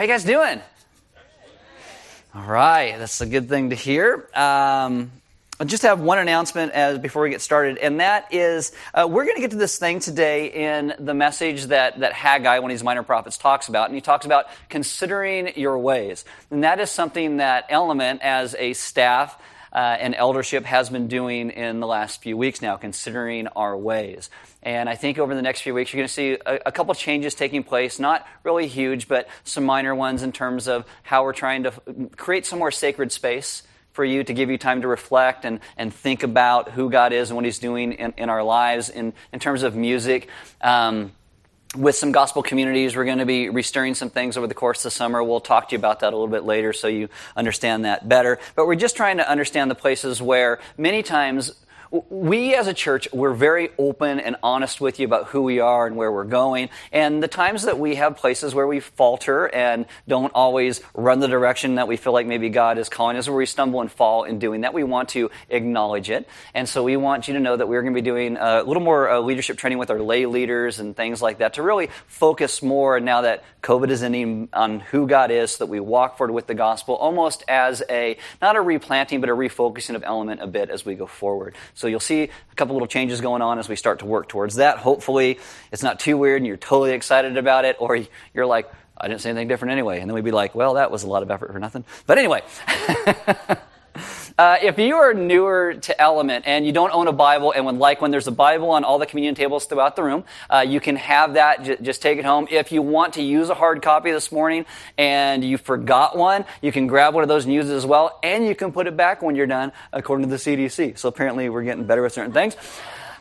How you guys doing? All right, that's a good thing to hear. I just have one announcement before we get started, and that is we're going to get to this thing today in the message that Haggai, one of these minor prophets, talks about, and he talks about considering your ways. And that is something that Element, as a staff and eldership, has been doing in the last few weeks now, considering our ways. And I think over the next few weeks, you're going to see a couple changes taking place, not really huge, but some minor ones in terms of how we're trying to create some more sacred space for you, to give you time to reflect and think about who God is and what He's doing in our lives in terms of music. With some gospel communities, we're going to be restirring some things over the course of the summer. We'll talk to you about that a little bit later so you understand that better. But we're just trying to understand the places where many times we as a church, we're very open and honest with you about who we are and where we're going. And the times that we have places where we falter and don't always run the direction that we feel like maybe God is calling us, where we stumble and fall in doing that, we want to acknowledge it. And so we want you to know that we're going to be doing a little more leadership training with our lay leaders and things like that to really focus more now that COVID is ending on who God is, so that we walk forward with the gospel almost as not a replanting, but a refocusing of Element a bit as we go forward. So you'll see a couple little changes going on as we start to work towards that. Hopefully, it's not too weird and you're totally excited about it, or you're like, I didn't say anything different anyway. And then we'd be like, well, that was a lot of effort for nothing. But anyway, if you are newer to Element and you don't own a Bible and would like one, there's a Bible on all the communion tables throughout the room. You can have that. Just take it home. If you want to use a hard copy this morning and you forgot one, you can grab one of those and use it as well. And you can put it back when you're done, according to the CDC. So apparently we're getting better at certain things.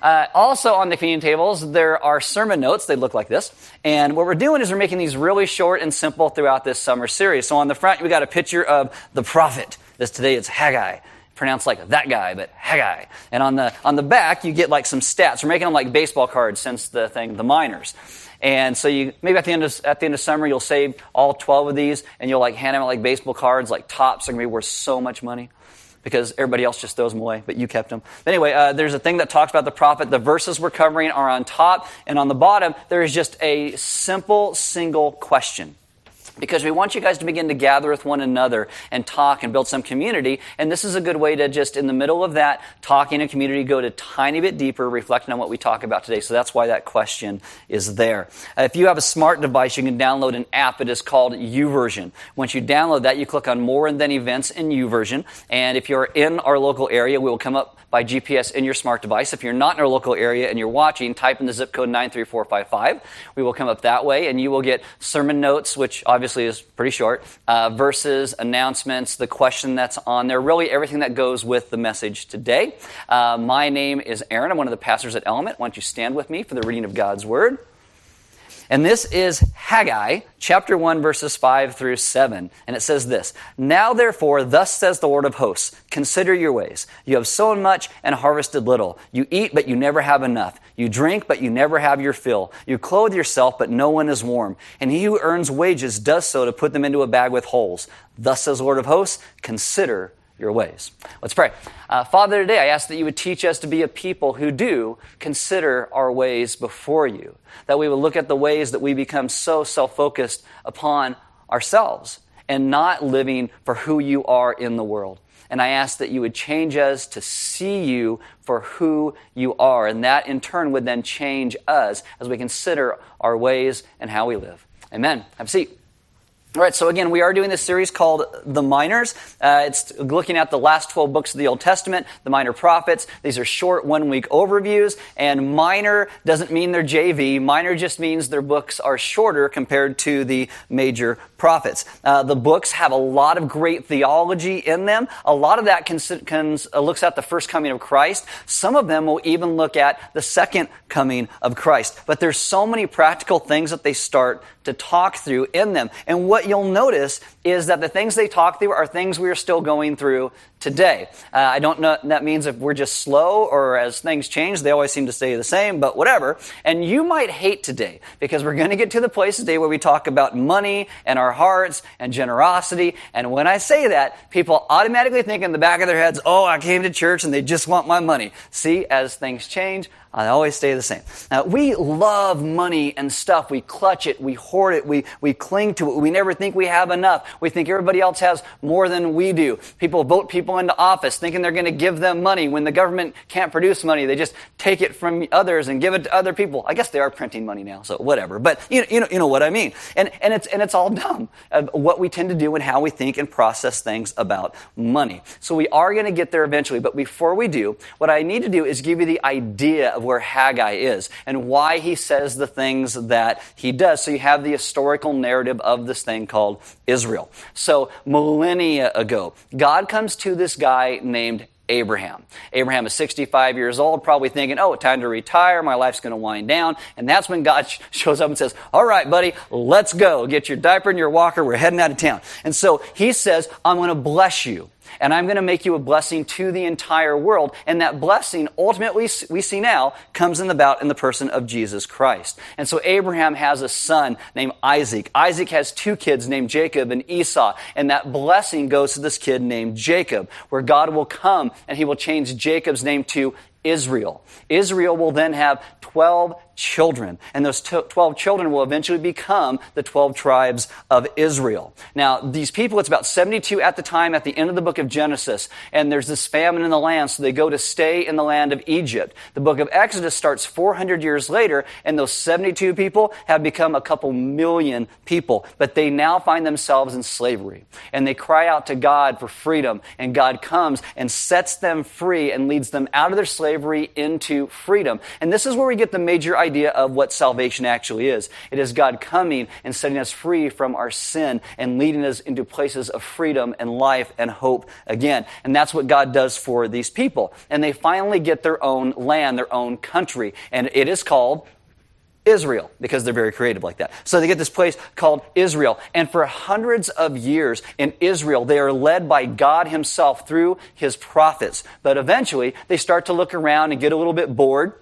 Also on the communion tables, there are sermon notes. They look like this. And what we're doing is we're making these really short and simple throughout this summer series. So on the front, we got a picture of the prophet. Today it's Haggai. Pronounced like that guy, but Haggai. And on the back, you get like some stats. We're making them like baseball cards since the minors. And so you maybe at the end of summer, you'll save all 12 of these and you'll like hand them out like baseball cards, like tops. They're going to be worth so much money, because everybody else just throws them away, but you kept them. But anyway, there's a thing that talks about the prophet. The verses we're covering are on top, and on the bottom, there is just a simple, single question. Because we want you guys to begin to gather with one another and talk and build some community, and this is a good way to just, in the middle of that, talking and community, go to tiny bit deeper, reflecting on what we talk about today. So that's why that question is there. If you have a smart device, you can download an app. It is called YouVersion. Once you download that, you click on More and then Events in YouVersion, and if you're in our local area, we will come up by GPS in your smart device. If you're not in our local area and you're watching, type in the zip code 93455. We will come up that way, and you will get sermon notes, which obviously is pretty short, verses, announcements, the question that's on there, really everything that goes with the message today. My name is Aaron. I'm one of the pastors at Element. Why don't you stand with me for the reading of God's Word? And this is Haggai, chapter 1, verses 5 through 7. And it says this, Now therefore, thus says the Lord of hosts, Consider your ways. You have sown much and harvested little. You eat, but you never have enough. You drink, but you never have your fill. You clothe yourself, but no one is warm. And he who earns wages does so to put them into a bag with holes. Thus says the Lord of hosts, Consider your ways. Let's pray. Father, today I ask that you would teach us to be a people who do consider our ways before you, that we will look at the ways that we become so self-focused upon ourselves and not living for who you are in the world. And I ask that you would change us to see you for who you are, and that in turn would then change us as we consider our ways and how we live. Amen. Have a seat. All right, so again, we are doing this series called The Minors. It's looking at the last 12 books of the Old Testament, the minor prophets. These are short one-week overviews, and minor doesn't mean they're JV. Minor just means their books are shorter compared to the major prophets. The books have a lot of great theology in them. A lot of that looks at the first coming of Christ. Some of them will even look at the second coming of Christ. But there's so many practical things that they start to talk through in them. And what you'll notice is that the things they talk through are things we are still going through today. I don't know, that means if we're just slow or as things change, they always seem to stay the same, but whatever. And you might hate today because we're going to get to the place today where we talk about money and our hearts and generosity. And when I say that, people automatically think in the back of their heads, oh, I came to church and they just want my money. See, as things change, They always stay the same. Now, we love money and stuff. We clutch it. We hoard it. We cling to it. We never think we have enough. We think everybody else has more than we do. People vote people into office thinking they're going to give them money. When the government can't produce money, they just take it from others and give it to other people. I guess they are printing money now, so whatever. But you know what I mean. And it's all dumb, what we tend to do and how we think and process things about money. So we are going to get there eventually. But before we do, what I need to do is give you the idea of where Haggai is and why he says the things that he does. So you have the historical narrative of this thing called Israel. So millennia ago, God comes to this guy named Abraham. Abraham is 65 years old, probably thinking, oh, time to retire. My life's going to wind down. And that's when God shows up and says, all right, buddy, let's go. Get your diaper and your walker. We're heading out of town. And so he says, I'm going to bless you. And I'm going to make you a blessing to the entire world. And that blessing, ultimately, we see now, comes about in the person of Jesus Christ. And so Abraham has a son named Isaac. Isaac has two kids named Jacob and Esau. And that blessing goes to this kid named Jacob, where God will come and he will change Jacob's name to Israel. Israel will then have 12 children, and those 12 children will eventually become the 12 tribes of Israel. Now, these people, it's about 72 at the time, at the end of the book of Genesis, and there's this famine in the land, so they go to stay in the land of Egypt. The book of Exodus starts 400 years later, and those 72 people have become a couple million people, but they now find themselves in slavery, and they cry out to God for freedom, and God comes and sets them free and leads them out of their slavery into freedom. And this is where we get the major idea of what salvation actually is. It is God coming and setting us free from our sin and leading us into places of freedom and life and hope again. And that's what God does for these people. And they finally get their own land, their own country. And it is called Israel, because they're very creative like that. So they get this place called Israel. And for hundreds of years in Israel, they are led by God himself through his prophets. But eventually, they start to look around and get a little bit bored.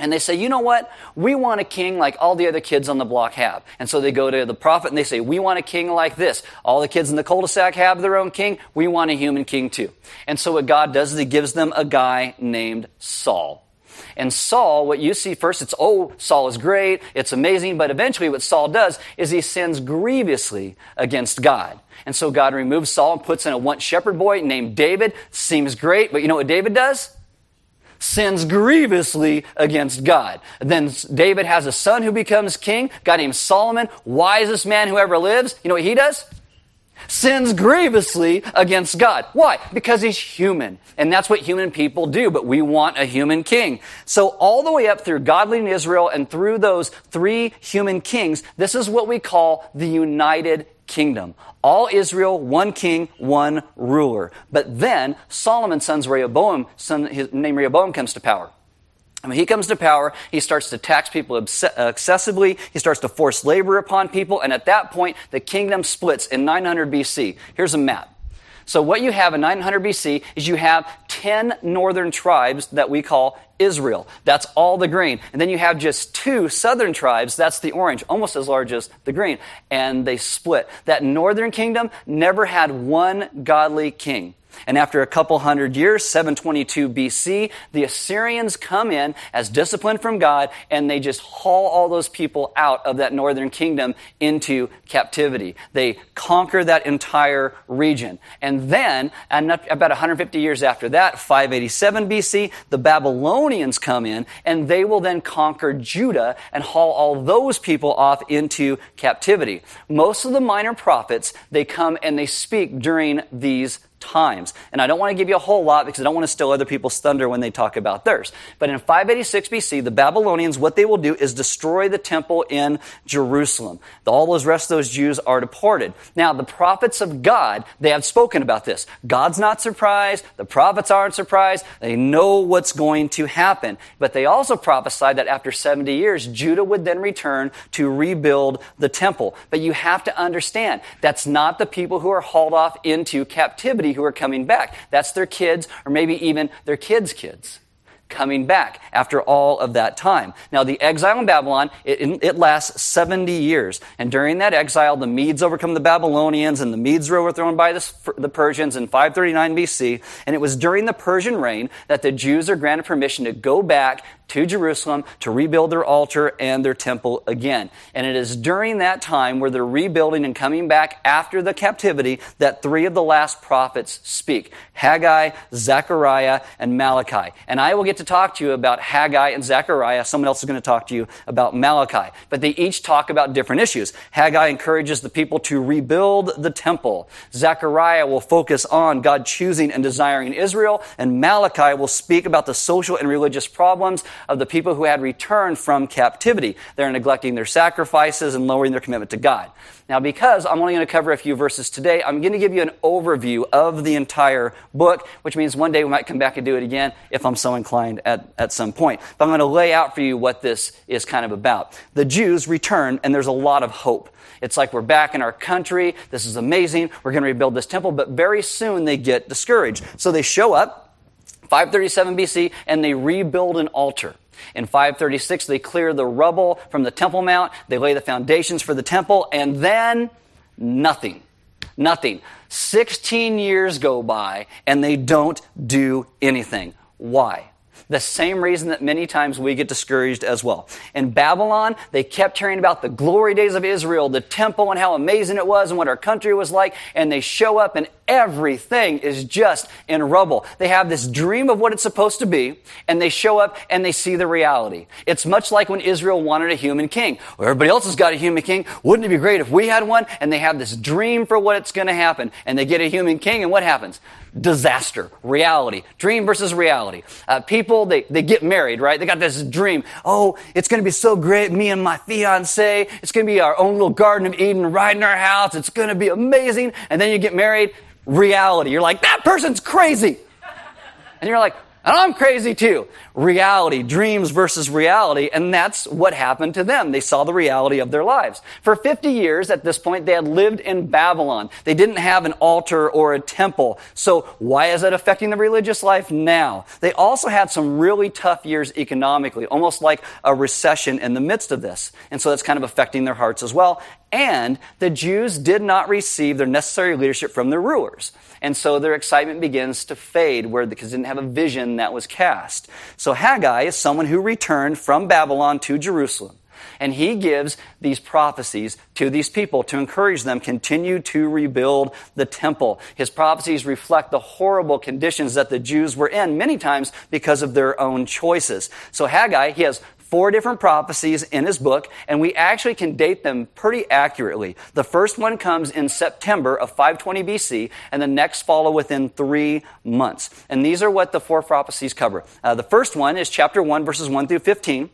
And they say, you know what? We want a king like all the other kids on the block have. And so they go to the prophet and they say, we want a king like this. All the kids in the cul-de-sac have their own king. We want a human king too. And so what God does is he gives them a guy named Saul. And Saul, what you see first, it's, oh, Saul is great, it's amazing, but eventually what Saul does is he sins grievously against God. And so God removes Saul and puts in a once shepherd boy named David. Seems great, but you know what David does? Sins grievously against God. Then David has a son who becomes king, a guy named Solomon, wisest man who ever lives. You know what he does? Sins grievously against God. Why? Because he's human. And that's what human people do, but we want a human king. So all the way up through God leading Israel and through those three human kings, this is what we call the United Kingdom. All Israel, one king, one ruler. But then Solomon's son Rehoboam comes to power. When he comes to power, he starts to tax people excessively. He starts to force labor upon people. And at that point, the kingdom splits in 900 BC. Here's a map. So what you have in 900 BC is you have 10 northern tribes that we call Israel. That's all the green. And then you have just 2 southern tribes. That's the orange, almost as large as the green. And they split. That northern kingdom never had one godly king. And after a couple hundred years, 722 BC, the Assyrians come in as discipline from God, and they just haul all those people out of that northern kingdom into captivity. They conquer that entire region. And then, about 150 years after that, 587 BC, the Babylonians come in, and they will then conquer Judah and haul all those people off into captivity. Most of the minor prophets, they come and they speak during these times. And I don't want to give you a whole lot because I don't want to steal other people's thunder when they talk about theirs. But in 586 BC, the Babylonians, what they will do is destroy the temple in Jerusalem. All those rest of those Jews are deported. Now, the prophets of God, they have spoken about this. God's not surprised. The prophets aren't surprised. They know what's going to happen. But they also prophesied that after 70 years, Judah would then return to rebuild the temple. But you have to understand, that's not the people who are hauled off into captivity who are coming back. That's their kids, or maybe even their kids' kids, coming back after all of that time. Now, the exile in Babylon, it lasts 70 years. And during that exile, the Medes overcome the Babylonians, and the Medes were overthrown by the Persians in 539 BC. And it was during the Persian reign that the Jews are granted permission to go back to Jerusalem to rebuild their altar and their temple again. And it is during that time where they're rebuilding and coming back after the captivity that three of the last prophets speak: Haggai, Zechariah, and Malachi. And I will get to talk to you about Haggai and Zechariah. Someone else is going to talk to you about Malachi. But they each talk about different issues. Haggai encourages the people to rebuild the temple. Zechariah will focus on God choosing and desiring Israel. And Malachi will speak about the social and religious problems of the people who had returned from captivity. They're neglecting their sacrifices and lowering their commitment to God. Now, because I'm only going to cover a few verses today, I'm going to give you an overview of the entire book, which means one day we might come back and do it again if I'm so inclined at some point. But I'm going to lay out for you what this is kind of about. The Jews return, and there's a lot of hope. It's like, we're back in our country. This is amazing. We're going to rebuild this temple. But very soon they get discouraged. So they show up, 537 BC, and they rebuild an altar. In 536, they clear the rubble from the Temple Mount. They lay the foundations for the temple, and then nothing. 16 years go by, and they don't do anything. Why? The same reason that many times we get discouraged as well. In Babylon, they kept hearing about the glory days of Israel, the temple, and how amazing it was and what our country was like, and they show up and everything is just in rubble. They have this dream of what it's supposed to be, and they show up and they see the reality. It's much like when Israel wanted a human king. Well, everybody else has got a human king. Wouldn't it be great if we had one? And they have this dream for what it's going to happen, and they get a human king, and what happens? Disaster. Reality. Dream versus reality. People, they get married, right? They got this dream. Oh, it's going to be so great, me and my fiance. It's going to be our own little Garden of Eden right in our house. It's going to be amazing. And then you get married. Reality. You're like, that person's crazy. And you're like, and I'm crazy too. Reality. Dreams versus reality. And that's what happened to them. They saw the reality of their lives. For 50 years at this point, they had lived in Babylon. They didn't have an altar or a temple. So why is that affecting the religious life now? They also had some really tough years economically, almost like a recession in the midst of this. And so that's kind of affecting their hearts as well. And the Jews did not receive their necessary leadership from their rulers. And so their excitement begins to fade because they didn't have a vision that was cast. So Haggai is someone who returned from Babylon to Jerusalem. And he gives these prophecies to these people to encourage them, continue to rebuild the temple. His prophecies reflect the horrible conditions that the Jews were in, many times because of their own choices. So Haggai, he has 4 different prophecies in his book, and we actually can date them pretty accurately. The first one comes in September of 520 BC, and the next follow within 3 months. And these are what the 4 prophecies cover. The first one is chapter 1, verses 1 through 15,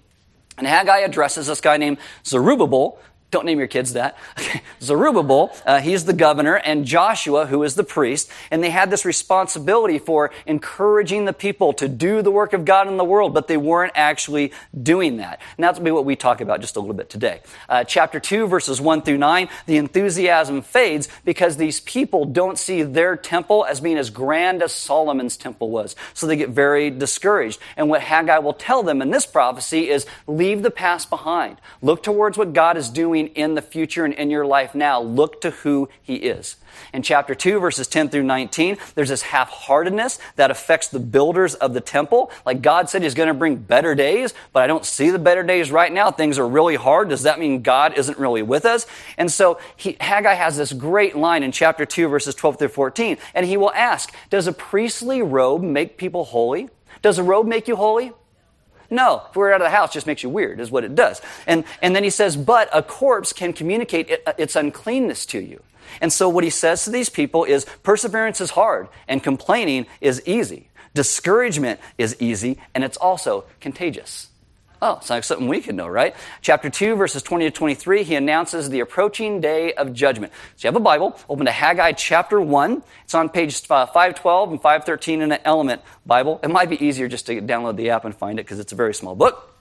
and Haggai addresses this guy named Zerubbabel. Don't name your kids that. Okay. Zerubbabel, he's the governor, and Joshua, who is the priest, and they had this responsibility for encouraging the people to do the work of God in the world, but they weren't actually doing that. And that's what we talk about just a little bit today. Chapter 2, verses 1 through 9, the enthusiasm fades because these people don't see their temple as being as grand as Solomon's temple was. So they get very discouraged. And what Haggai will tell them in this prophecy is, leave the past behind. Look towards what God is doing in the future and in your life now. Look to who he is. In chapter 2, verses 10 through 19, there's this half-heartedness that affects the builders of the temple. Like, God said he's going to bring better days, but I don't see the better days right now. Things are really hard. Does that mean God isn't really with us? And so Haggai has this great line in chapter 2, verses 12 through 14, and he will ask, does a priestly robe make people holy? Does a robe make you holy? No, if we're out of the house, it just makes you weird, is what it does. And then he says, but a corpse can communicate its uncleanness to you. And so what he says to these people is, perseverance is hard, and complaining is easy. Discouragement is easy, and it's also contagious. Oh, it's like something we could know, right? Chapter 2, verses 20 to 23, he announces the approaching day of judgment. So you have a Bible, open to Haggai chapter 1. It's on page 512 and 513 in an Element Bible. It might be easier just to download the app and find it because it's a very small book.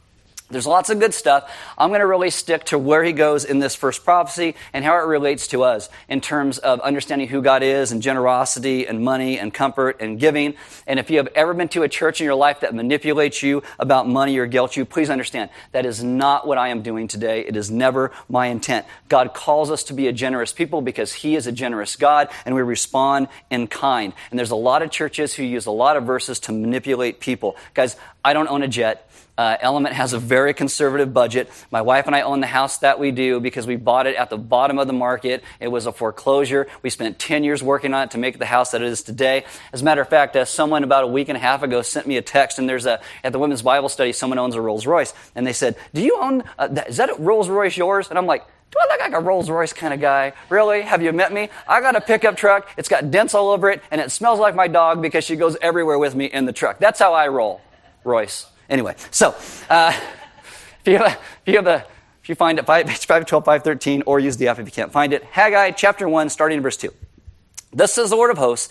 There's lots of good stuff. I'm going to really stick to where he goes in this first prophecy and how it relates to us in terms of understanding who God is and generosity and money and comfort and giving. And if you have ever been to a church in your life that manipulates you about money or guilt you, please understand that is not what I am doing today. It is never my intent. God calls us to be a generous people because he is a generous God, and we respond in kind. And there's a lot of churches who use a lot of verses to manipulate people. Guys, I don't own a jet. Element has a very conservative budget. My wife and I own the house that we do because we bought it at the bottom of the market. It was a foreclosure. We spent 10 years working on it to make the house that it is today. As a matter of fact, someone about a week and a half ago sent me a text, and there's at the Women's Bible Study, someone owns a Rolls Royce. And they said, do you own, is that a Rolls Royce yours? And I'm like, do I look like a Rolls Royce kind of guy? Really? Have you met me? I got a pickup truck. It's got dents all over it, and it smells like my dog because she goes everywhere with me in the truck. That's how I roll, Royce. Anyway, so if you find it, it's 5:12, 5:13, or use the app if you can't find it. Haggai chapter 1, starting in verse 2. Thus says the Lord of hosts,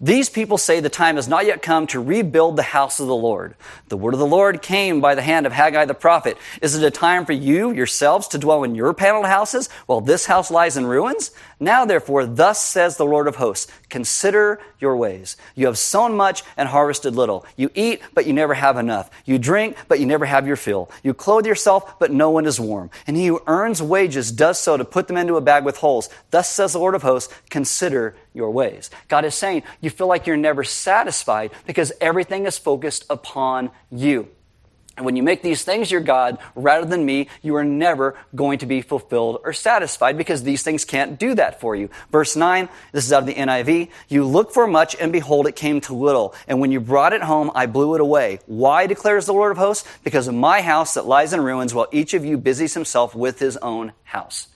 these people say the time has not yet come to rebuild the house of the Lord. The word of the Lord came by the hand of Haggai the prophet. Is it a time for you yourselves to dwell in your paneled houses while this house lies in ruins? Now, therefore, thus says the Lord of hosts, consider your ways. You have sown much and harvested little. You eat, but you never have enough. You drink, but you never have your fill. You clothe yourself, but no one is warm. And he who earns wages does so to put them into a bag with holes. Thus says the Lord of hosts, consider your ways. God is saying, you feel like you're never satisfied because everything is focused upon you. And when you make these things your God rather than me, you are never going to be fulfilled or satisfied because these things can't do that for you. Verse 9, this is out of the NIV. You look for much, and behold, it came to little. And when you brought it home, I blew it away. Why, declares the Lord of hosts? Because of my house that lies in ruins, while each of you busies himself with his own house.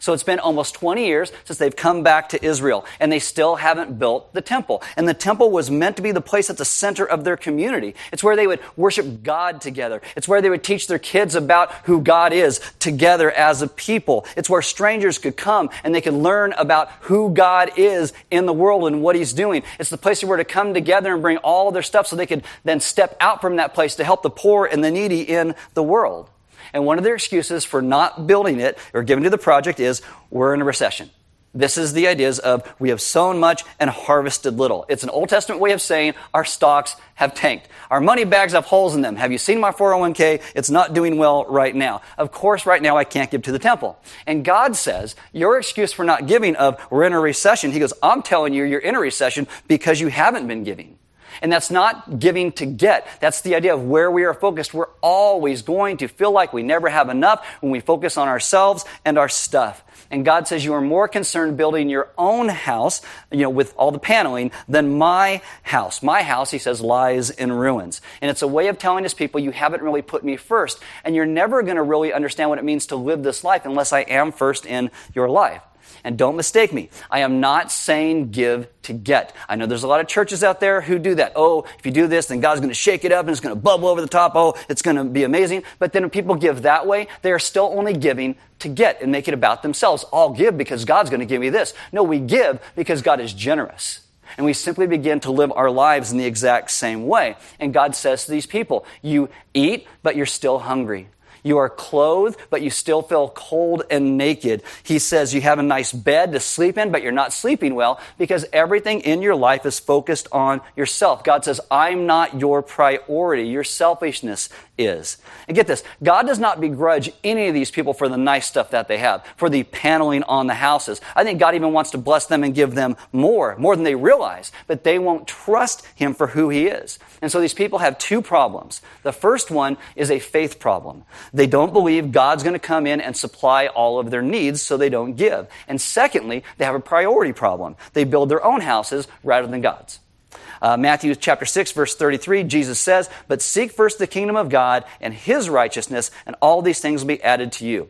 So it's been almost 20 years since they've come back to Israel, and they still haven't built the temple. And the temple was meant to be the place at the center of their community. It's where they would worship God together. It's where they would teach their kids about who God is together as a people. It's where strangers could come, and they could learn about who God is in the world and what he's doing. It's the place where to come together and bring all their stuff so they could then step out from that place to help the poor and the needy in the world. And one of their excuses for not building it or giving to the project is, we're in a recession. This is the ideas of, we have sown much and harvested little. It's an Old Testament way of saying, our stocks have tanked. Our money bags have holes in them. Have you seen my 401k? It's not doing well right now. Of course, right now I can't give to the temple. And God says, your excuse for not giving of, we're in a recession. He goes, I'm telling you, you're in a recession because you haven't been giving. And that's not giving to get. That's the idea of where we are focused. We're always going to feel like we never have enough when we focus on ourselves and our stuff. And God says you are more concerned building your own house, with all the paneling, than my house. My house, he says, lies in ruins. And it's a way of telling his people, you haven't really put me first. And you're never going to really understand what it means to live this life unless I am first in your life. And don't mistake me. I am not saying give to get. I know there's a lot of churches out there who do that. Oh, if you do this, then God's going to shake it up and it's going to bubble over the top. Oh, it's going to be amazing. But then if people give that way, they are still only giving to get and make it about themselves. I'll give because God's going to give me this. No, we give because God is generous. And we simply begin to live our lives in the exact same way. And God says to these people, you eat, but you're still hungry. You are clothed, but you still feel cold and naked. He says you have a nice bed to sleep in, but you're not sleeping well because everything in your life is focused on yourself. God says, I'm not your priority. Your selfishness is. And get this, God does not begrudge any of these people for the nice stuff that they have, for the paneling on the houses. I think God even wants to bless them and give them more than they realize, but they won't trust him for who he is. And so these people have two problems. The first one is a faith problem. They don't believe God's going to come in and supply all of their needs, so they don't give. And secondly, they have a priority problem. They build their own houses rather than God's. Matthew chapter 6, verse 33, Jesus says, but seek first the kingdom of God and his righteousness, and all these things will be added to you.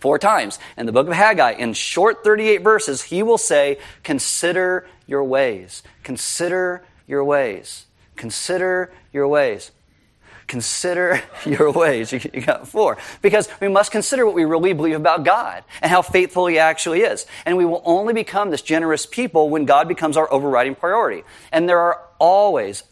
4 times in the book of Haggai, in short 38 verses, he will say, consider your ways. Consider your ways. Consider your ways. Consider your ways. You got 4. Because we must consider what we really believe about God and how faithful he actually is. And we will only become this generous people when God becomes our overriding priority. And there are always,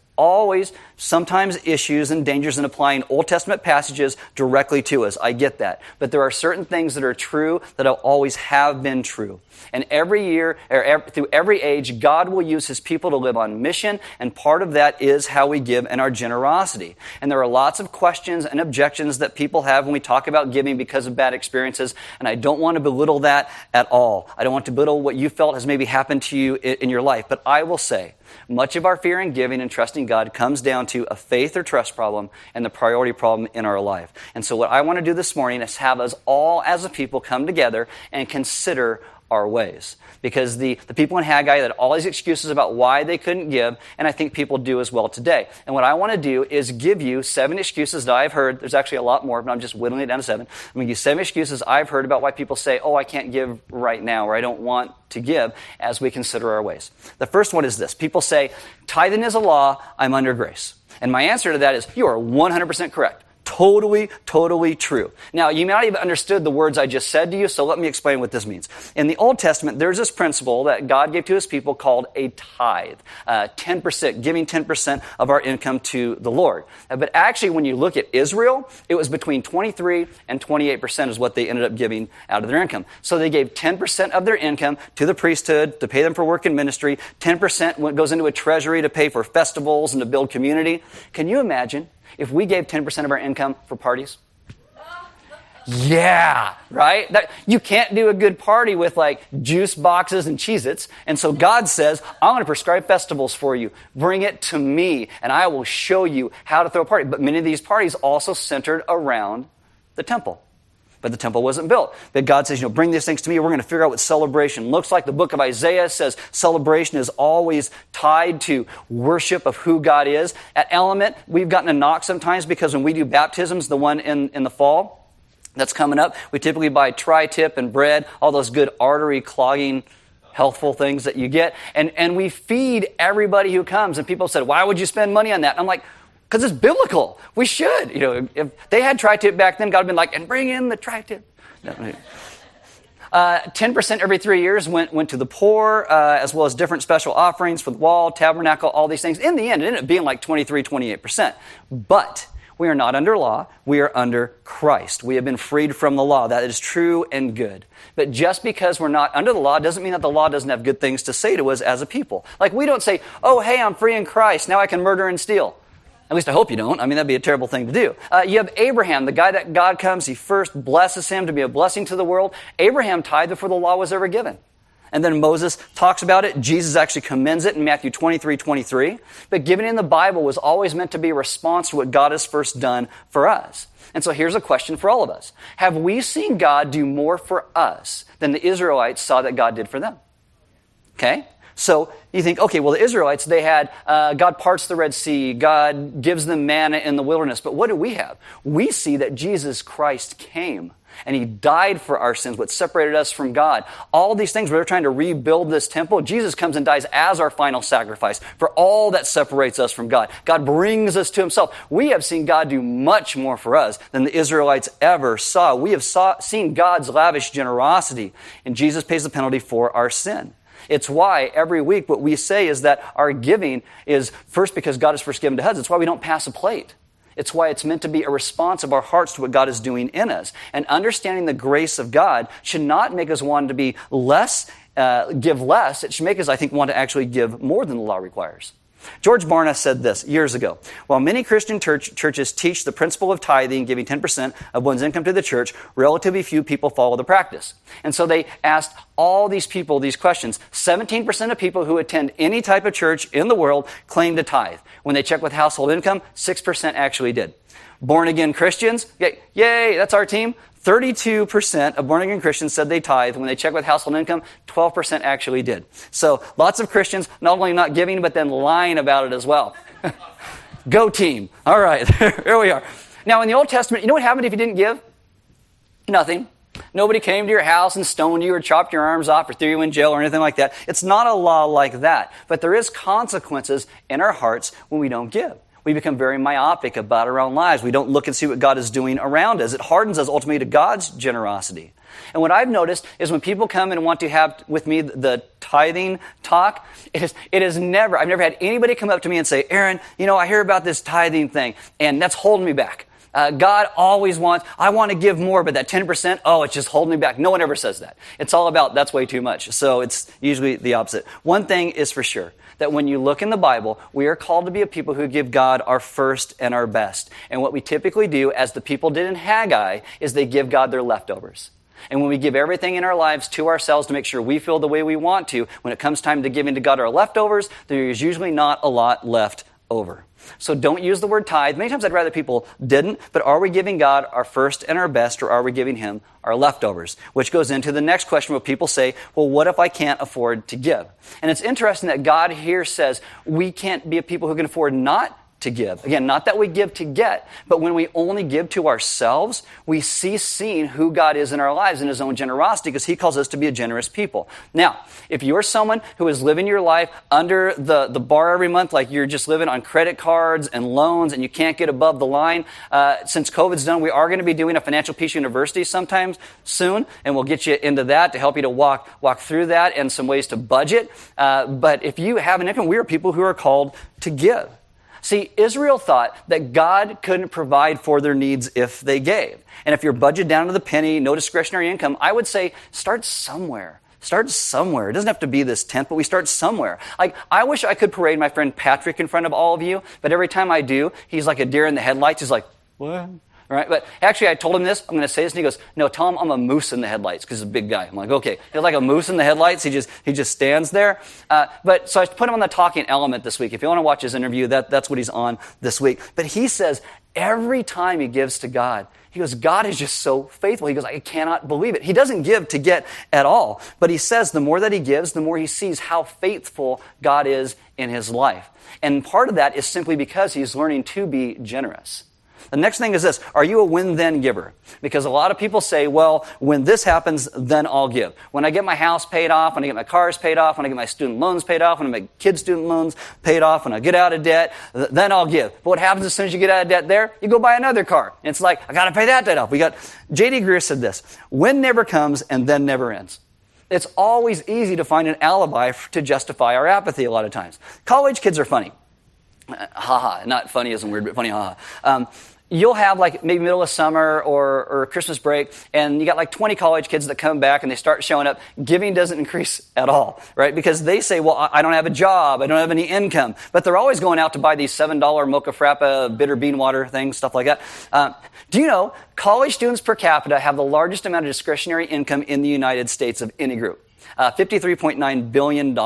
sometimes issues and dangers in applying Old Testament passages directly to us. I get that. But there are certain things that are true that always have been true. And every year, or through every age, God will use his people to live on mission, and part of that is how we give and our generosity. And there are lots of questions and objections that people have when we talk about giving because of bad experiences, and I don't want to belittle that at all. I don't want to belittle what you felt has maybe happened to you in your life, but I will say Much of our fear and giving and trusting God comes down to a faith or trust problem and the priority problem in our life. And so what I want to do this morning is have us all as a people come together and consider our ways. Because the people in Haggai had all these excuses about why they couldn't give, and I think people do as well today. And what I want to do is give you 7 excuses that I've heard. There's actually a lot more, but I'm just whittling it down to 7. I'm going to give you 7 excuses I've heard about why people say, oh, I can't give right now, or I don't want to give, as we consider our ways. The first one is this. People say, tithing is a law, I'm under grace. And my answer to that is, you are 100% correct. Totally, totally true. Now, you may not even understood the words I just said to you, so let me explain what this means. In the Old Testament, there's this principle that God gave to his people called a tithe, 10%, giving 10% of our income to the Lord. But actually, when you look at Israel, it was between 23 and 28% is what they ended up giving out of their income. So they gave 10% of their income to the priesthood to pay them for work and ministry. 10% goes into a treasury to pay for festivals and to build community. Can you imagine if we gave 10% of our income for parties? Yeah, right? You can't do a good party with like juice boxes and Cheez-Its. And so God says, I'm going to prescribe festivals for you. Bring it to me, and I will show you how to throw a party. But many of these parties also centered around the temple. But the temple wasn't built. But God says, bring these things to me. We're going to figure out what celebration looks like. The book of Isaiah says celebration is always tied to worship of who God is. At Element, we've gotten a knock sometimes because when we do baptisms, the one in the fall that's coming up, we typically buy tri-tip and bread, all those good artery-clogging healthful things that you get. And we feed everybody who comes. And people said, why would you spend money on that? And I'm like, because it's biblical. We should. If they had tri-tip back then, God would have been like, and bring in the tri-tip. No. 10% every 3 years went to the poor, as well as different special offerings for the wall, tabernacle, all these things. In the end, it ended up being like 23, 28%. But we are not under law. We are under Christ. We have been freed from the law. That is true and good. But just because we're not under the law doesn't mean that the law doesn't have good things to say to us as a people. Like, we don't say, oh, hey, I'm free in Christ. Now I can murder and steal. At least I hope you don't. I mean, that'd be a terrible thing to do. You have Abraham, the guy that God comes, he first blesses him to be a blessing to the world. Abraham tithed before the law was ever given. And then Moses talks about it. Jesus actually commends it in Matthew 23:23. But giving in the Bible was always meant to be a response to what God has first done for us. And so here's a question for all of us. Have we seen God do more for us than the Israelites saw that God did for them? Okay? So you think, okay, well, the Israelites, they had God parts the Red Sea. God gives them manna in the wilderness. But what do we have? We see that Jesus Christ came, and he died for our sins, what separated us from God. All these things, we're trying to rebuild this temple. Jesus comes and dies as our final sacrifice for all that separates us from God. God brings us to himself. We have seen God do much more for us than the Israelites ever saw. We have seen God's lavish generosity, and Jesus pays the penalty for our sin. It's why every week what we say is that our giving is first because God has first given to us. It's why we don't pass a plate. It's why it's meant to be a response of our hearts to what God is doing in us. And understanding the grace of God should not make us want to be less, give less. It should make us, I think, want to actually give more than the law requires. George Barna said this years ago. While many Christian churches teach the principle of tithing, giving 10% of one's income to the church, relatively few people follow the practice. And so they asked all these people these questions. 17% of people who attend any type of church in the world claim to tithe. When they check with household income, 6% actually did. Born-again Christians, yay, that's our team. 32% of born-again Christians said they tithe. When they check with household income, 12% actually did. So lots of Christians not only not giving, but then lying about it as well. Go team. All right, here we are. Now, in the Old Testament, you know what happened if you didn't give? Nothing. Nobody came to your house and stoned you or chopped your arms off or threw you in jail or anything like that. It's not a law like that. But there is consequences in our hearts when we don't give. We become very myopic about our own lives. We don't look and see what God is doing around us. It hardens us ultimately to God's generosity. And what I've noticed is when people come and want to have with me the tithing talk, it is never, I've never had anybody come up to me and say, Aaron, I hear about this tithing thing, and that's holding me back. God always wants, I want to give more, but that 10%, it's just holding me back. No one ever says that. It's all about, that's way too much. So it's usually the opposite. One thing is for sure, that when you look in the Bible, we are called to be a people who give God our first and our best. And what we typically do, as the people did in Haggai, is they give God their leftovers. And when we give everything in our lives to ourselves to make sure we feel the way we want to, when it comes time to giving to God our leftovers, there is usually not a lot left over. So don't use the word tithe. Many times I'd rather people didn't, but are we giving God our first and our best, or are we giving Him our leftovers? Which goes into the next question where people say, well, what if I can't afford to give? And it's interesting that God here says we can't be a people who can afford not to give. Again, not that we give to get, but when we only give to ourselves, we cease seeing who God is in our lives in His own generosity, because He calls us to be a generous people. Now, if you're someone who is living your life under the bar every month, like you're just living on credit cards and loans and you can't get above the line, since COVID's done, we are going to be doing a Financial Peace University sometime soon, and we'll get you into that to help you to walk through that and some ways to budget. But if you have an income, we are people who are called to give. See, Israel thought that God couldn't provide for their needs if they gave. And if you're budgeted down to the penny, no discretionary income, I would say start somewhere. Start somewhere. It doesn't have to be this tenth, but we start somewhere. Like, I wish I could parade my friend Patrick in front of all of you, but every time I do, he's like a deer in the headlights. He's like, what? Right? But actually, I told him this. I'm going to say this, and he goes, "No, tell him I'm a moose in the headlights," because he's a big guy. I'm like, "Okay." He's like a moose in the headlights. He just stands there. But so I put him on the talking element this week. If you want to watch his interview, that's what he's on this week. But he says every time he gives to God, he goes, "God is just so faithful." He goes, "I cannot believe it." He doesn't give to get at all, but he says the more that he gives, the more he sees how faithful God is in his life. And part of that is simply because he's learning to be generous. The next thing is this. Are you a when-then giver? Because a lot of people say, well, when this happens, then I'll give. When I get my house paid off, when I get my cars paid off, when I get my student loans paid off, when my kids' student loans paid off, when I get out of debt, then I'll give. But what happens as soon as you get out of debt there? You go buy another car. And it's like, I got to pay that debt off. J.D. Greer said this, "When never comes and then never ends." It's always easy to find an alibi to justify our apathy a lot of times. College kids are funny. Ha-ha. Not funny isn't weird, but funny ha-ha. You'll have like maybe middle of summer or Christmas break, and you got like 20 college kids that come back and they start showing up. Giving doesn't increase at all, right? Because they say, well, I don't have a job. I don't have any income. But they're always going out to buy these $7 mocha frappa, bitter bean water things, stuff like that. Do you know college students per capita have the largest amount of discretionary income in the United States of any group? $53.9 billion.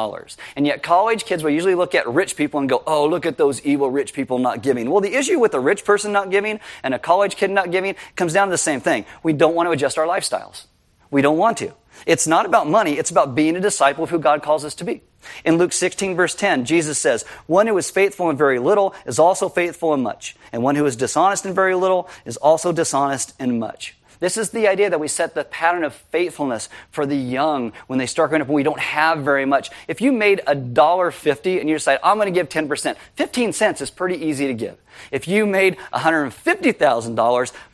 And yet college kids will usually look at rich people and go, oh, look at those evil rich people not giving. Well, the issue with a rich person not giving and a college kid not giving comes down to the same thing. We don't want to adjust our lifestyles. We don't want to. It's not about money. It's about being a disciple of who God calls us to be. In Luke 16, verse 10, Jesus says, "One who is faithful in very little is also faithful in much. And one who is dishonest in very little is also dishonest in much." This is the idea that we set the pattern of faithfulness for the young when they start growing up and we don't have very much. If you made $1.50 and you decide, I'm going to give 10%, 15 cents is pretty easy to give. If you made $150,000,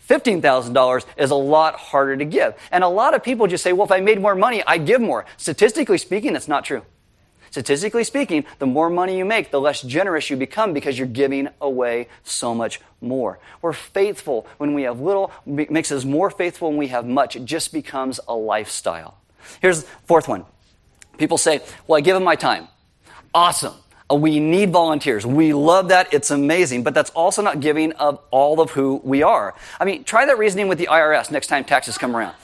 $15,000 is a lot harder to give. And a lot of people just say, well, if I made more money, I'd give more. Statistically speaking, that's not true. Statistically speaking, the more money you make, the less generous you become because you're giving away so much more. We're faithful when we have little. It makes us more faithful when we have much. It just becomes a lifestyle. Here's the fourth one. People say, well, I give them my time. Awesome. We need volunteers. We love that. It's amazing. But that's also not giving of all of who we are. I mean, try that reasoning with the IRS next time taxes come around.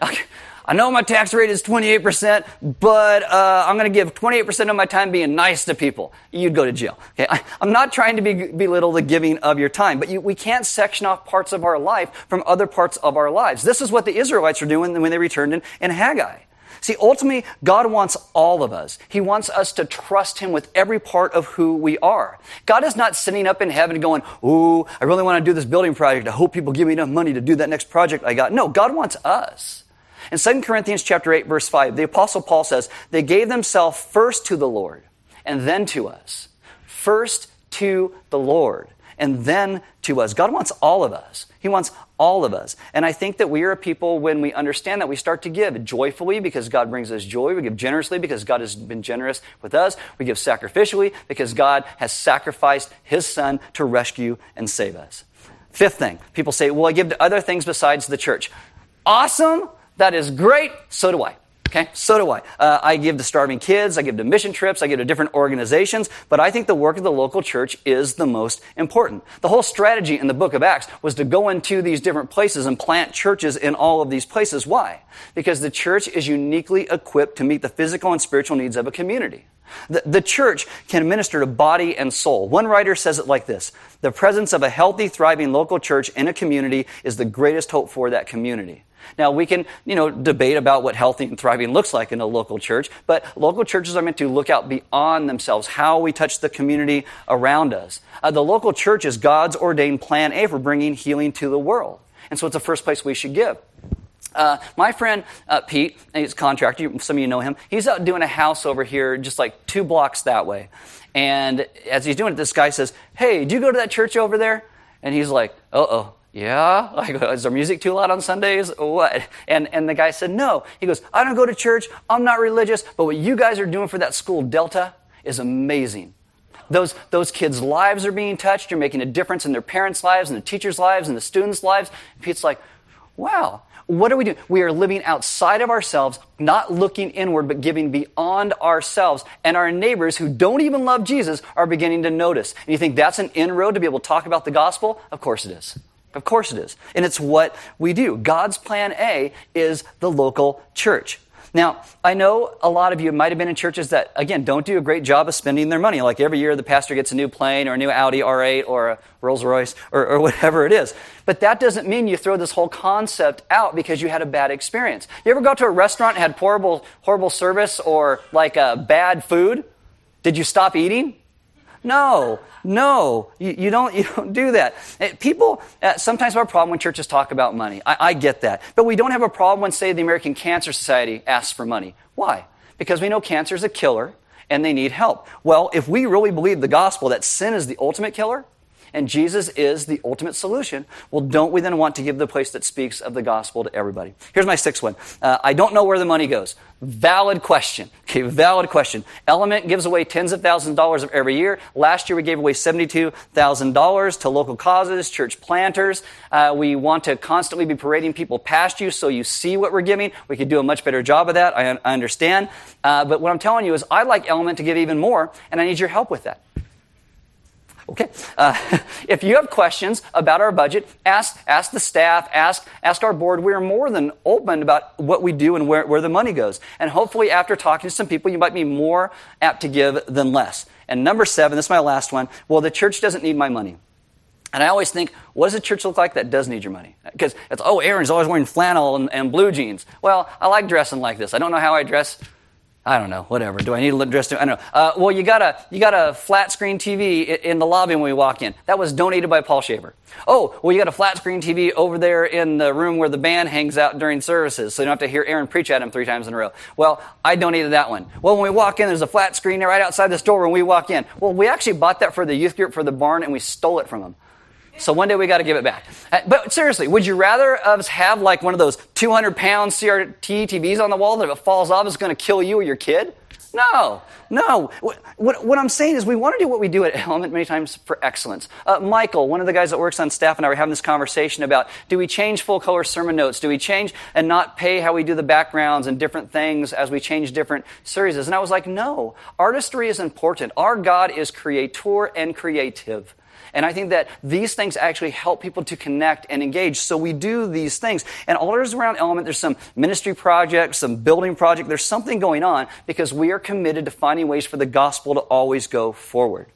Okay. I know my tax rate is 28%, but I'm going to give 28% of my time being nice to people. You'd go to jail. Okay? I'm not trying to belittle the giving of your time, but we can't section off parts of our life from other parts of our lives. This is what the Israelites were doing when they returned in Haggai. See, ultimately, God wants all of us. He wants us to trust Him with every part of who we are. God is not sitting up in heaven going, ooh, I really want to do this building project. I hope people give me enough money to do that next project I got. No, God wants us. In 2 Corinthians chapter 8, verse 5, the Apostle Paul says, "They gave themselves first to the Lord and then to us." First to the Lord and then to us. God wants all of us. He wants all of us. And I think that we are a people, when we understand that, we start to give joyfully because God brings us joy. We give generously because God has been generous with us. We give sacrificially because God has sacrificed His Son to rescue and save us. Fifth thing, people say, well, I give to other things besides the church. Awesome. That is great. So do I. Okay, so do I. I give to starving kids, I give to mission trips, I give to different organizations, but I think the work of the local church is the most important. The whole strategy in the book of Acts was to go into these different places and plant churches in all of these places. Why? Because the church is uniquely equipped to meet the physical and spiritual needs of a community. The church can minister to body and soul. One writer says it like this: the presence of a healthy, thriving local church in a community is the greatest hope for that community. Now, we can, debate about what healthy and thriving looks like in a local church, but local churches are meant to look out beyond themselves, how we touch the community around us. The local church is God's ordained plan A for bringing healing to the world. And so it's the first place we should give. My friend Pete, he's a contractor, some of you know him, he's out doing a house over here just like 2 blocks that way. And as he's doing it, this guy says, "Hey, do you go to that church over there?" And he's like, "Uh-oh. Yeah? Like, is there music too loud on Sundays? What?" And the guy said, "No." He goes, "I don't go to church. I'm not religious. But what you guys are doing for that school, Delta, is amazing. Those kids' lives are being touched. You're making a difference in their parents' lives and the teachers' lives and the students' lives." And Pete's like, "Wow. What are we doing? We are living outside of ourselves, not looking inward, but giving beyond ourselves. And our neighbors who don't even love Jesus are beginning to notice." And you think that's an inroad to be able to talk about the gospel? Of course it is. Of course it is. And it's what we do. God's plan A is the local church. Now, I know a lot of you might have been in churches that, again, don't do a great job of spending their money. Like every year the pastor gets a new plane or a new Audi R8 or a Rolls Royce or whatever it is. But that doesn't mean you throw this whole concept out because you had a bad experience. You ever go to a restaurant and had horrible service or like bad food? Did you stop eating? No, you don't do that. People sometimes have a problem when churches talk about money. I get that. But we don't have a problem when, say, the American Cancer Society asks for money. Why? Because we know cancer is a killer and they need help. Well, if we really believe the gospel that sin is the ultimate killer and Jesus is the ultimate solution, well, don't we then want to give the place that speaks of the gospel to everybody? Here's my 6th one. I don't know where the money goes. Valid question. Okay, valid question. Element gives away tens of thousands of dollars every year. Last year we gave away $72,000 to local causes, church planters. We want to constantly be parading people past you so you see what we're giving. We could do a much better job of that. I understand. But what I'm telling you is I'd like Element to give even more, and I need your help with that. Okay. If you have questions about our budget, ask the staff, ask our board. We are more than open about what we do and where the money goes. And hopefully after talking to some people, you might be more apt to give than less. And number 7, this is my last one. Well, the church doesn't need my money. And I always think, what does a church look like that does need your money? Because it's, oh, Aaron's always wearing flannel and blue jeans. Well, I like dressing like this. I don't know how I dress. I don't know, whatever. Do I need to dress? I don't know. Well, you got a flat screen TV in the lobby when we walk in. That was donated by Paul Shaver. Oh, well, you got a flat screen TV over there in the room where the band hangs out during services, so you don't have to hear Aaron preach at him 3 times in a row. Well, I donated that one. Well, when we walk in, there's a flat screen right outside this door when we walk in. Well, we actually bought that for the youth group for the barn, and we stole it from them. So one day we got to give it back. But seriously, would you rather us have like one of those 200-pound CRT TVs on the wall that if it falls off is going to kill you or your kid? No. What I'm saying is we want to do what we do at Element many times for excellence. Michael, one of the guys that works on staff, and I were having this conversation about, do we change full-color sermon notes? Do we change and not pay how we do the backgrounds and different things as we change different series? And I was like, no, artistry is important. Our God is creator and creative. And I think that these things actually help people to connect and engage. So we do these things. And all there's around Element, there's some ministry projects, some building project. There's something going on because we are committed to finding ways for the gospel to always go forward.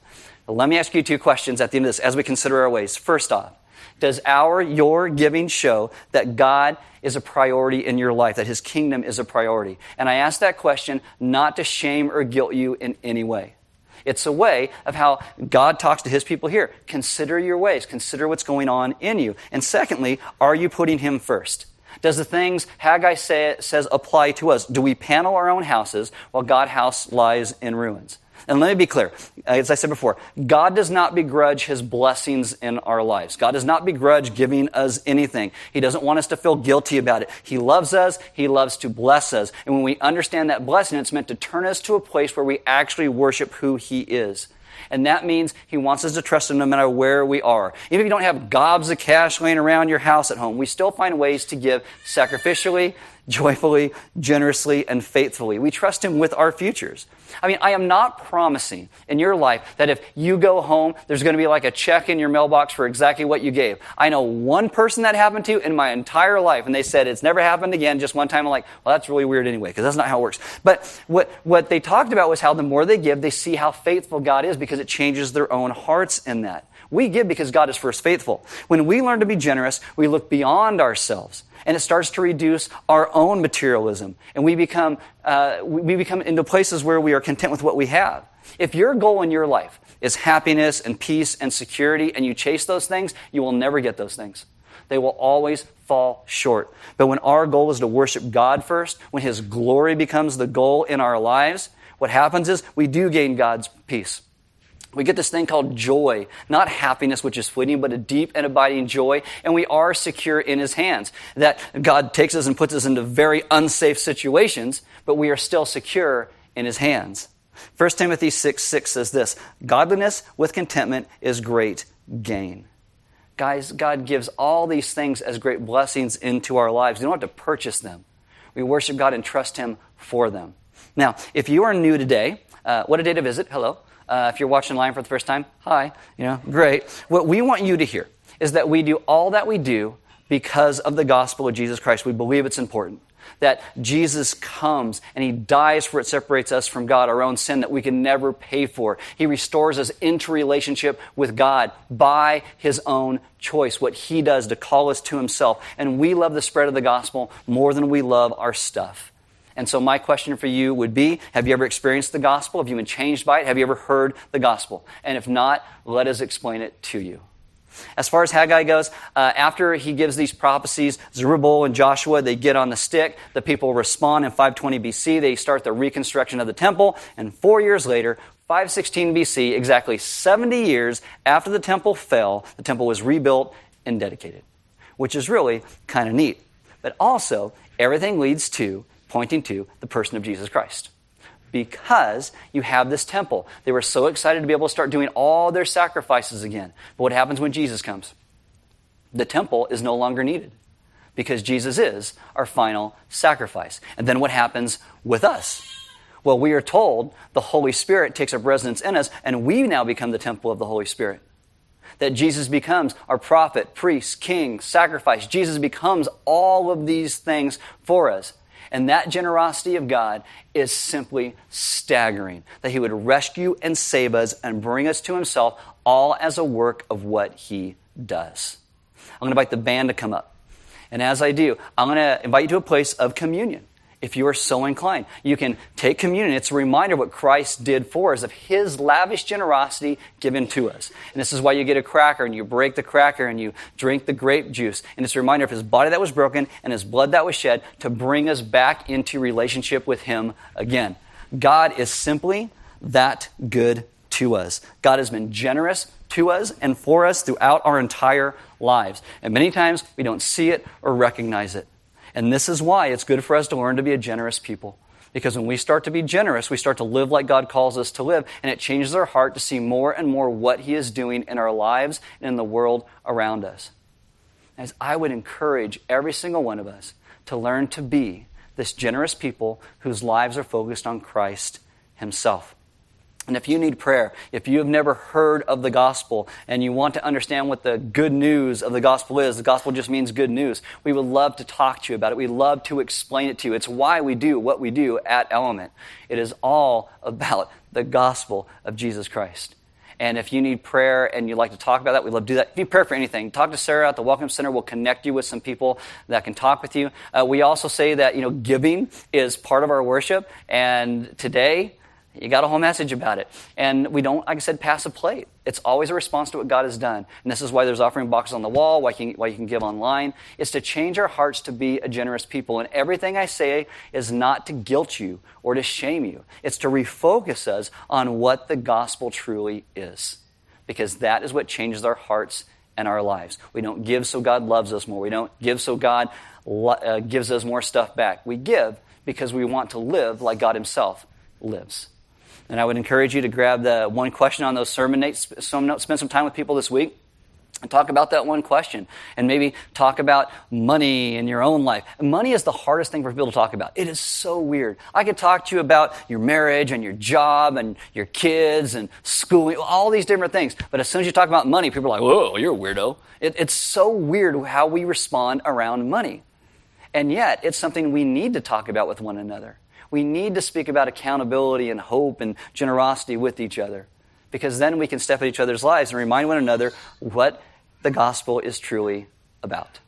But let me ask you 2 questions at the end of this as we consider our ways. First off, does your giving show that God is a priority in your life, that His kingdom is a priority? And I ask that question not to shame or guilt you in any way. It's a way of how God talks to His people here. Consider your ways. Consider what's going on in you. And secondly, are you putting Him first? Does the things Haggai says apply to us? Do we panel our own houses while God's house lies in ruins? And let me be clear, as I said before, God does not begrudge His blessings in our lives. God does not begrudge giving us anything. He doesn't want us to feel guilty about it. He loves us. He loves to bless us. And when we understand that blessing, it's meant to turn us to a place where we actually worship who He is. And that means He wants us to trust Him no matter where we are. Even if you don't have gobs of cash laying around your house at home, we still find ways to give sacrificially, joyfully, generously, and faithfully. We trust him with our futures. I mean, I am not promising in your life that if you go home, there's going to be like a check in your mailbox for exactly what you gave. I know one person that happened to in my entire life, and they said it's never happened again. Just one time, I'm like, well, that's really weird anyway, because that's not how it works. But what they talked about was how the more they give, they see how faithful God is because it changes their own hearts in that. We give because God is first faithful. When we learn to be generous, we look beyond ourselves, and it starts to reduce our own materialism, and we become into places where we are content with what we have. If your goal in your life is happiness and peace and security, and you chase those things, you will never get those things. They will always fall short. But when our goal is to worship God first, when his glory becomes the goal in our lives, what happens is we do gain God's peace. We get this thing called joy, not happiness, which is fleeting, but a deep and abiding joy, and we are secure in his hands. That God takes us and puts us into very unsafe situations, but we are still secure in his hands. 1 Timothy 6:6 says this, "Godliness with contentment is great gain." Guys, God gives all these things as great blessings into our lives. We don't have to purchase them. We worship God and trust him for them. Now, if you are new today, what a day to visit. Hello. If you're watching live for the first time, hi, great. What we want you to hear is that we do all that we do because of the gospel of Jesus Christ. We believe it's important that Jesus comes and he dies for what separates us from God, our own sin that we can never pay for. He restores us into relationship with God by his own choice, what he does to call us to himself. And we love the spread of the gospel more than we love our stuff. And so my question for you would be, have you ever experienced the gospel? Have you been changed by it? Have you ever heard the gospel? And if not, let us explain it to you. As far as Haggai goes, after he gives these prophecies, Zerubbabel and Joshua, they get on the stick. The people respond in 520 BC. They start the reconstruction of the temple. And 4 years later, 516 BC, exactly 70 years after the temple fell, the temple was rebuilt and dedicated, which is really kind of neat. But also, everything leads to pointing to the person of Jesus Christ. Because you have this temple. They were so excited to be able to start doing all their sacrifices again. But what happens when Jesus comes? The temple is no longer needed because Jesus is our final sacrifice. And then what happens with us? Well, we are told the Holy Spirit takes up residence in us and we now become the temple of the Holy Spirit. That Jesus becomes our prophet, priest, king, sacrifice. Jesus becomes all of these things for us. And that generosity of God is simply staggering, that he would rescue and save us and bring us to himself, all as a work of what he does. I'm going to invite the band to come up. And as I do, I'm going to invite you to a place of communion, if you are so inclined. You can take communion. It's a reminder of what Christ did for us, of his lavish generosity given to us. And this is why you get a cracker and you break the cracker and you drink the grape juice. And it's a reminder of his body that was broken and his blood that was shed to bring us back into relationship with him again. God is simply that good to us. God has been generous to us and for us throughout our entire lives. And many times we don't see it or recognize it. And this is why it's good for us to learn to be a generous people. Because when we start to be generous, we start to live like God calls us to live, and it changes our heart to see more and more what he is doing in our lives and in the world around us. As I would encourage every single one of us to learn to be this generous people whose lives are focused on Christ himself. And if you need prayer, if you have never heard of the gospel and you want to understand what the good news of the gospel is, the gospel just means good news, we would love to talk to you about it. We'd love to explain it to you. It's why we do what we do at Element. It is all about the gospel of Jesus Christ. And if you need prayer and you'd like to talk about that, we'd love to do that. If you need prayer for anything, talk to Sarah at the Welcome Center. We'll connect you with some people that can talk with you. We also say that, giving is part of our worship. And today, you got a whole message about it. And we don't, like I said, pass a plate. It's always a response to what God has done. And this is why there's offering boxes on the wall, why you can give online. It's to change our hearts to be a generous people. And everything I say is not to guilt you or to shame you. It's to refocus us on what the gospel truly is. Because that is what changes our hearts and our lives. We don't give so God loves us more. We don't give so God gives us more stuff back. We give because we want to live like God himself lives. And I would encourage you to grab the one question on those sermon notes, spend some time with people this week. And talk about that one question, and maybe talk about money in your own life. Money is the hardest thing for people to talk about. It is so weird. I could talk to you about your marriage and your job and your kids and schooling, all these different things. But as soon as you talk about money, people are like, whoa, you're a weirdo. It's so weird how we respond around money. And yet, it's something we need to talk about with one another. We need to speak about accountability and hope and generosity with each other, because then we can step in each other's lives and remind one another what the gospel is truly about.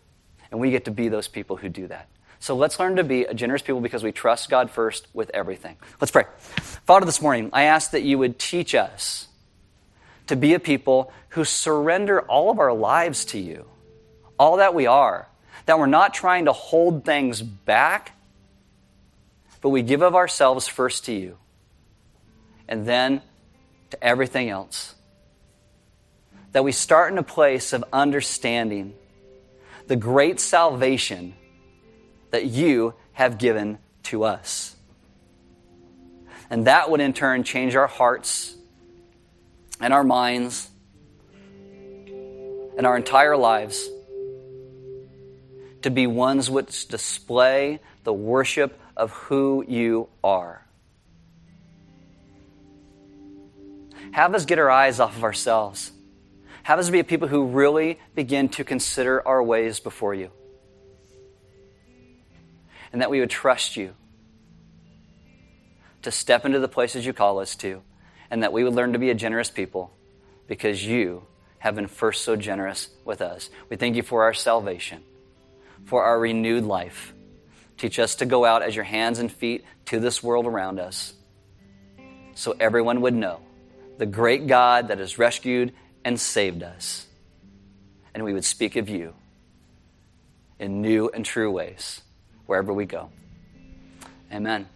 And we get to be those people who do that. So let's learn to be a generous people because we trust God first with everything. Let's pray. Father, this morning, I ask that you would teach us to be a people who surrender all of our lives to you, all that we are, that we're not trying to hold things back, but we give of ourselves first to you and then to everything else. That we start in a place of understanding the great salvation that you have given to us. And that would in turn change our hearts and our minds and our entire lives to be ones which display the worship of who you are. Have us get our eyes off of ourselves. Have us be a people who really begin to consider our ways before you. And that we would trust you to step into the places you call us to. And that we would learn to be a generous people because you have been first so generous with us. We thank you for our salvation, for our renewed life. Teach us to go out as your hands and feet to this world around us so everyone would know the great God that has rescued and saved us, and we would speak of you in new and true ways wherever we go. Amen.